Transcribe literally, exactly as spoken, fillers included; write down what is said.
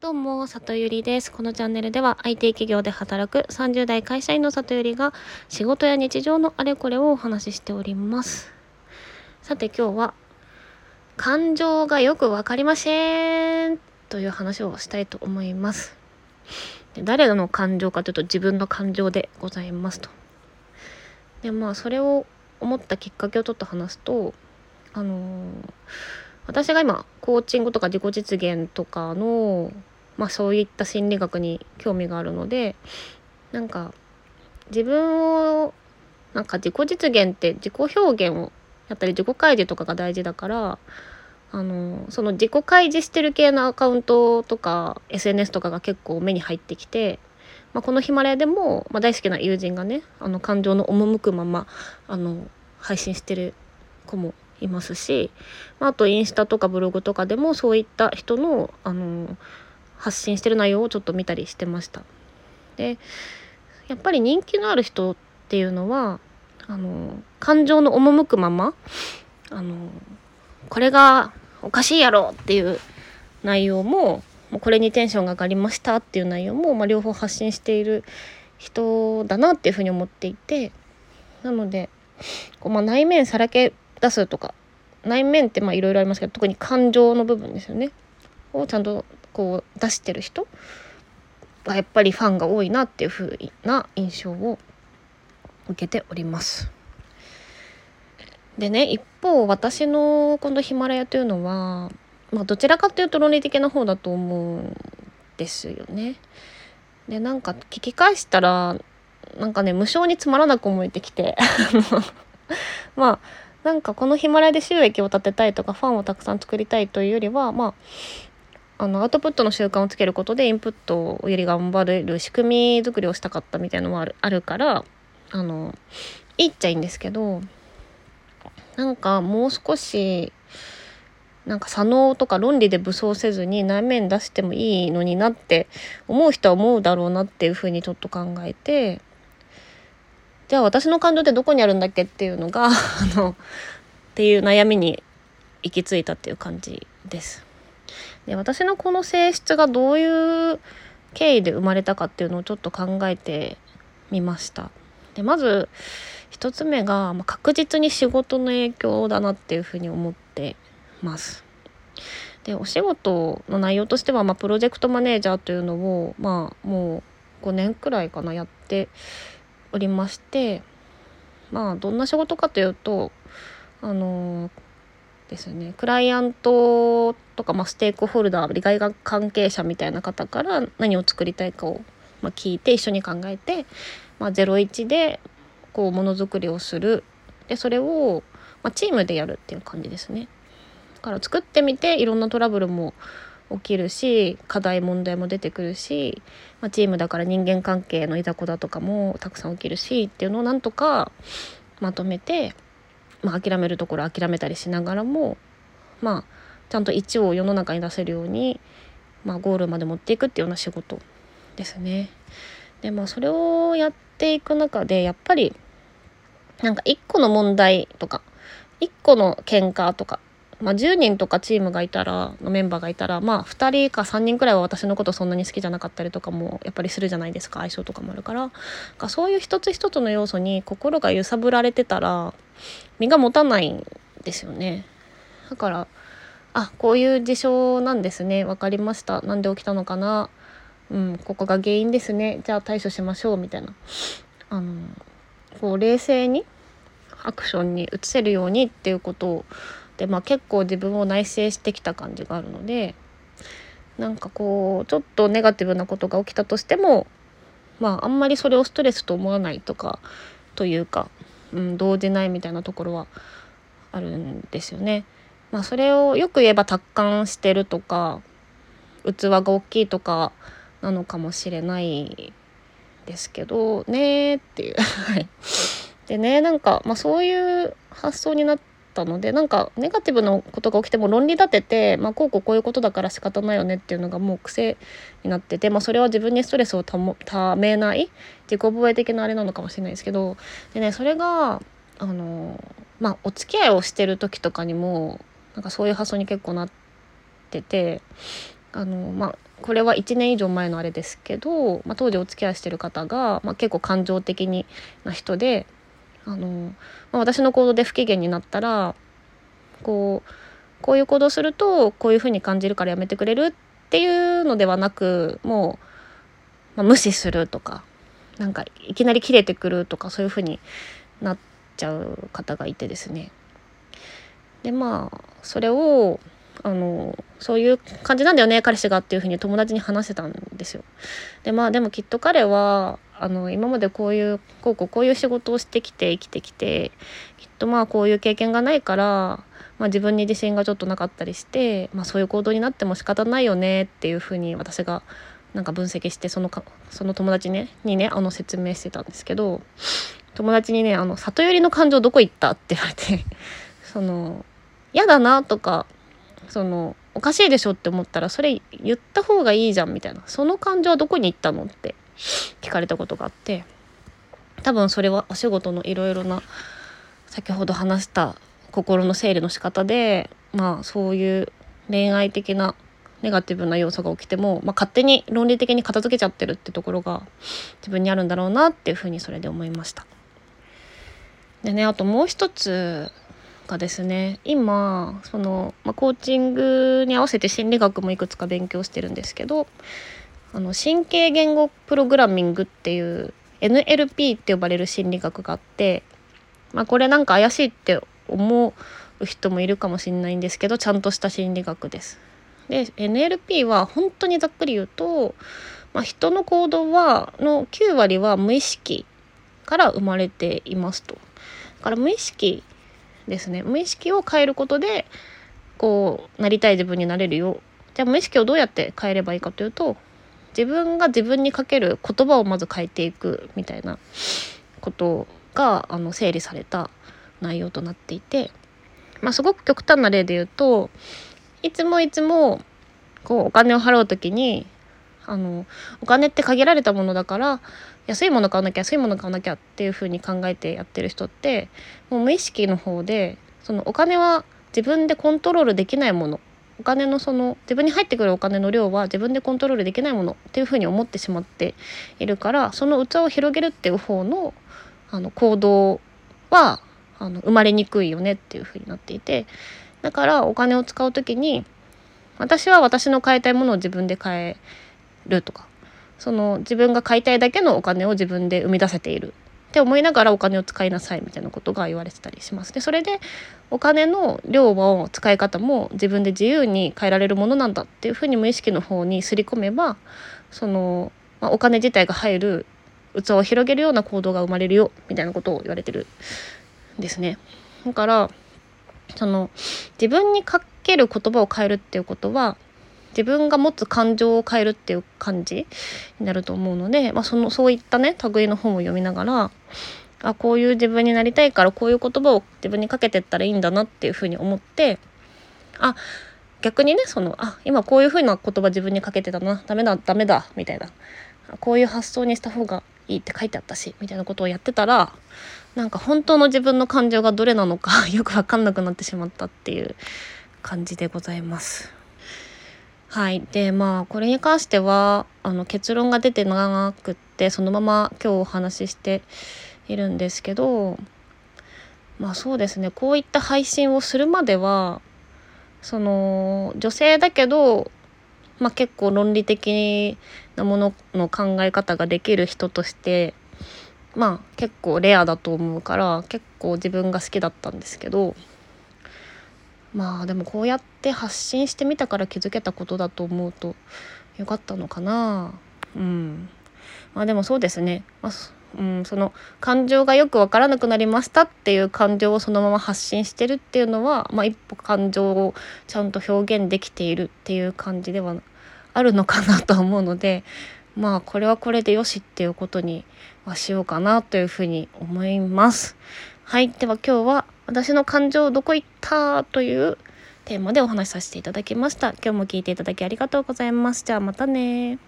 どうも、里ゆりです。このチャンネルでは アイティー 企業で働くさんじゅう代会社員の里ゆりが仕事や日常のあれこれをお話ししております。さて今日は感情がよくわかりませんという話をしたいと思います。で、誰の感情かというと自分の感情でございますと。で、まあそれを思ったきっかけをちょっと話すと、あのー、私が今コーチングとか自己実現とかのまあ、そういった心理学に興味があるので、なんか自分をなんか自己実現って自己表現をやったり自己開示とかが大事だから、あのその自己開示してる系のアカウントとか エスエヌエス とかが結構目に入ってきて、まあ、このヒマラヤでも、まあ、大好きな友人がね、あの感情の赴くままあの配信してる子もいますし、あとインスタとかブログとかでもそういった人のあの発信してる内容をちょっと見たりしてました。で、やっぱり人気のある人っていうのはあの感情の赴くままあのこれがおかしいやろっていう内容も、これにテンションが上がりましたっていう内容も、まあ、両方発信している人だなっていうふうに思っていて、なのでこう、まあ、内面さらけ出すとか、内面ってまあいろいろありますけど、特に感情の部分ですよねをちゃんとこう出してる人がやっぱりファンが多いなっていう風な印象を受けております。でね、一方私のこのヒマラヤというのは、まあ、どちらかというと論理的な方だと思うんですよね。でなんか聞き返したらなんかね、無性につまらなく思えてきてまあなんかこのヒマラヤで収益を立てたいとかファンをたくさん作りたいというよりは、まああのアウトプットの習慣をつけることでインプットをより頑張れる仕組み作りをしたかったみたいなのもある、あるからあのいいっちゃいいんですけど、なんかもう少しなんか左脳とか論理で武装せずに内面出してもいいのになって思う人は思うだろうなっていうふうにちょっと考えて、じゃあ私の感情ってどこにあるんだっけっていうのがあのっていう悩みに行き着いたっていう感じです。で私のこの性質がどういう経緯で生まれたかっていうのをちょっと考えてみました。でまず一つ目が、まあ、確実に仕事の影響だなっていうふうに思ってます。でお仕事の内容としては、まあ、プロジェクトマネージャーというのを、まあ、もうごねんくらいかなやっておりまして、まあ、どんな仕事かというとあのですね、クライアントとか、まあ、ステークホルダー利害関係者みたいな方から何を作りたいかを、まあ、聞いて一緒に考えて、まあ、ゼロイチでこうものづくりをする。でそれを、まあ、チームでやるっていう感じですね。だから作ってみていろんなトラブルも起きるし、課題問題も出てくるし、まあ、チームだから人間関係のいざこざとかもたくさん起きるしっていうのをなんとかまとめて、まあ、諦めるところ諦めたりしながらも、まあ、ちゃんと一を世の中に出せるように、まあ、ゴールまで持っていくっていうような仕事ですね。で、まあ、それをやっていく中でやっぱりなんかいっこの問題とかいっこの喧嘩とか、まあ、じゅうにんとかチームがいたらのメンバーがいたら、まあ、ふたりかさんにんくらいは私のことそんなに好きじゃなかったりとかもやっぱりするじゃないですか。相性とかもあるから、かそういう一つ一つの要素に心が揺さぶられてたら身が持たないんですよね。だからあ、こういう事象なんですね、分かりました、なんで起きたのかな、うん、ここが原因ですね、じゃあ対処しましょうみたいな、あのこう冷静にアクションに移せるようにっていうことをで、まあ、結構自分を内省してきた感じがあるので、なんかこうちょっとネガティブなことが起きたとしても、まあ、あんまりそれをストレスと思わないとかというか、うん、動じないみたいなところはあるんですよね。まあ、それをよく言えば達観してるとか器が大きいとかなのかもしれないですけどねっていうでね、なんか、まあ、そういう発想になったので、なんかネガティブなことが起きても論理立てて、まあ、こうこうこういうことだから仕方ないよねっていうのがもう癖になってて、まあ、それは自分にストレスをたもためない自己防衛的なあれなのかもしれないですけど、でね、それがあの、まあ、お付き合いをしてる時とかにもなんかそういう発想に結構なってて、あの、まあ、これはいちねん以上前のあれですけど、まあ、当時お付き合いしてる方が、まあ、結構感情的な人で、あの、まあ、私の行動で不機嫌になったらこう、こういう行動するとこういうふうに感じるからやめてくれるっていうのではなく、もう、まあ、無視するとか、なんかいきなり切れてくるとか、そういうふうになっちゃう方がいてですね。で、まあそれをあのそういう感じなんだよね彼氏がっていうふうに友達に話してたんですよ。で、まあでもきっと彼はあの今までこういうこうこうこういう仕事をしてきて生きてきて、きっとまあこういう経験がないから、まあ、自分に自信がちょっとなかったりして、まあ、そういう行動になっても仕方ないよねっていうふうに私がなんか分析して、そのかその友達、ね、にねあの説明してたんですけど、友達にねあの里寄りの感情どこ行ったって言われてその嫌だなとか、そのおかしいでしょって思ったらそれ言った方がいいじゃんみたいな、その感情はどこに行ったのって聞かれたことがあって、多分それはお仕事のいろいろな先ほど話した心の整理の仕方で、まあそういう恋愛的なネガティブな要素が起きても、まあ、勝手に論理的に片付けちゃってるってところが自分にあるんだろうなっていうふうにそれで思いました。でね、あともう一つがですね、今その、まあ、コーチングに合わせて心理学もいくつか勉強してるんですけど、あの神経言語プログラミングっていう エヌエルピー って呼ばれる心理学があって、まあ、これなんか怪しいって思う人もいるかもしれないんですけど、ちゃんとした心理学です。で エヌエルピー は本当にざっくり言うと、まあ、人の行動はのきゅうわりは無意識から生まれていますと。だから無意識ですね、無意識を変えることでこうなりたい自分になれるよ。じゃあ無意識をどうやって変えればいいかというと、自分が自分にかける言葉をまず変えていくみたいなことがあの整理された内容となっていて、まあ、すごく極端な例で言うと、いつもいつもこうお金を払うときに、あのお金って限られたものだから安いもの買わなきゃ安いもの買わなきゃっていう風に考えてやってる人って、もう無意識の方でそのお金は自分でコントロールできないもの、お金のその自分に入ってくるお金の量は自分でコントロールできないものっていう風に思ってしまっているから、その器を広げるっていう方のあの行動はあの生まれにくいよねっていう風になっていて、だからお金を使うときに、私は私の買いたいものを自分で買えるとか、その自分が買いたいだけのお金を自分で生み出せているって思いながらお金を使いなさいみたいなことが言われてたりします。で、それでお金の量も使い方も自分で自由に変えられるものなんだっていうふうに無意識の方にすり込めば、その、まあ、お金自体が入る器を広げるような行動が生まれるよみたいなことを言われてるんですね。だからその自分にかける言葉を変えるっていうことは、自分が持つ感情を変えるっていう感じになると思うので、まあ、そのそういったね類の本を読みながら、あ、こういう自分になりたいからこういう言葉を自分にかけてったらいいんだなっていうふうに思って、あ、逆にね、そのあ今こういうふうな言葉自分にかけてたな、ダメだダメだみたいな、こういう発想にした方がいいって書いてあったしみたいなことをやってたら、なんか本当の自分の感情がどれなのかよく分かんなくなってしまったっていう感じでございます。はい。で、まあこれに関してはあの結論が出てなくって、そのまま今日お話ししているんですけど、まあそうですね、こういった配信をするまではその女性だけど、まあ、結構論理的なものの考え方ができる人として、まあ、結構レアだと思うから結構自分が好きだったんですけど、まあでもこうやって発信してみたから気づけたことだと思うとよかったのかな。うん。まあでもそうですね、まあうん、その感情がよくわからなくなりましたっていう感情をそのまま発信してるっていうのは、まあ、一歩感情をちゃんと表現できているっていう感じではあるのかなと思うので、まあこれはこれでよしっていうことにはしようかなというふうに思います。はい。では今日は私の感情どこ行ったというテーマでお話しさせていただきました。今日も聞いていただきありがとうございます。じゃあまたね。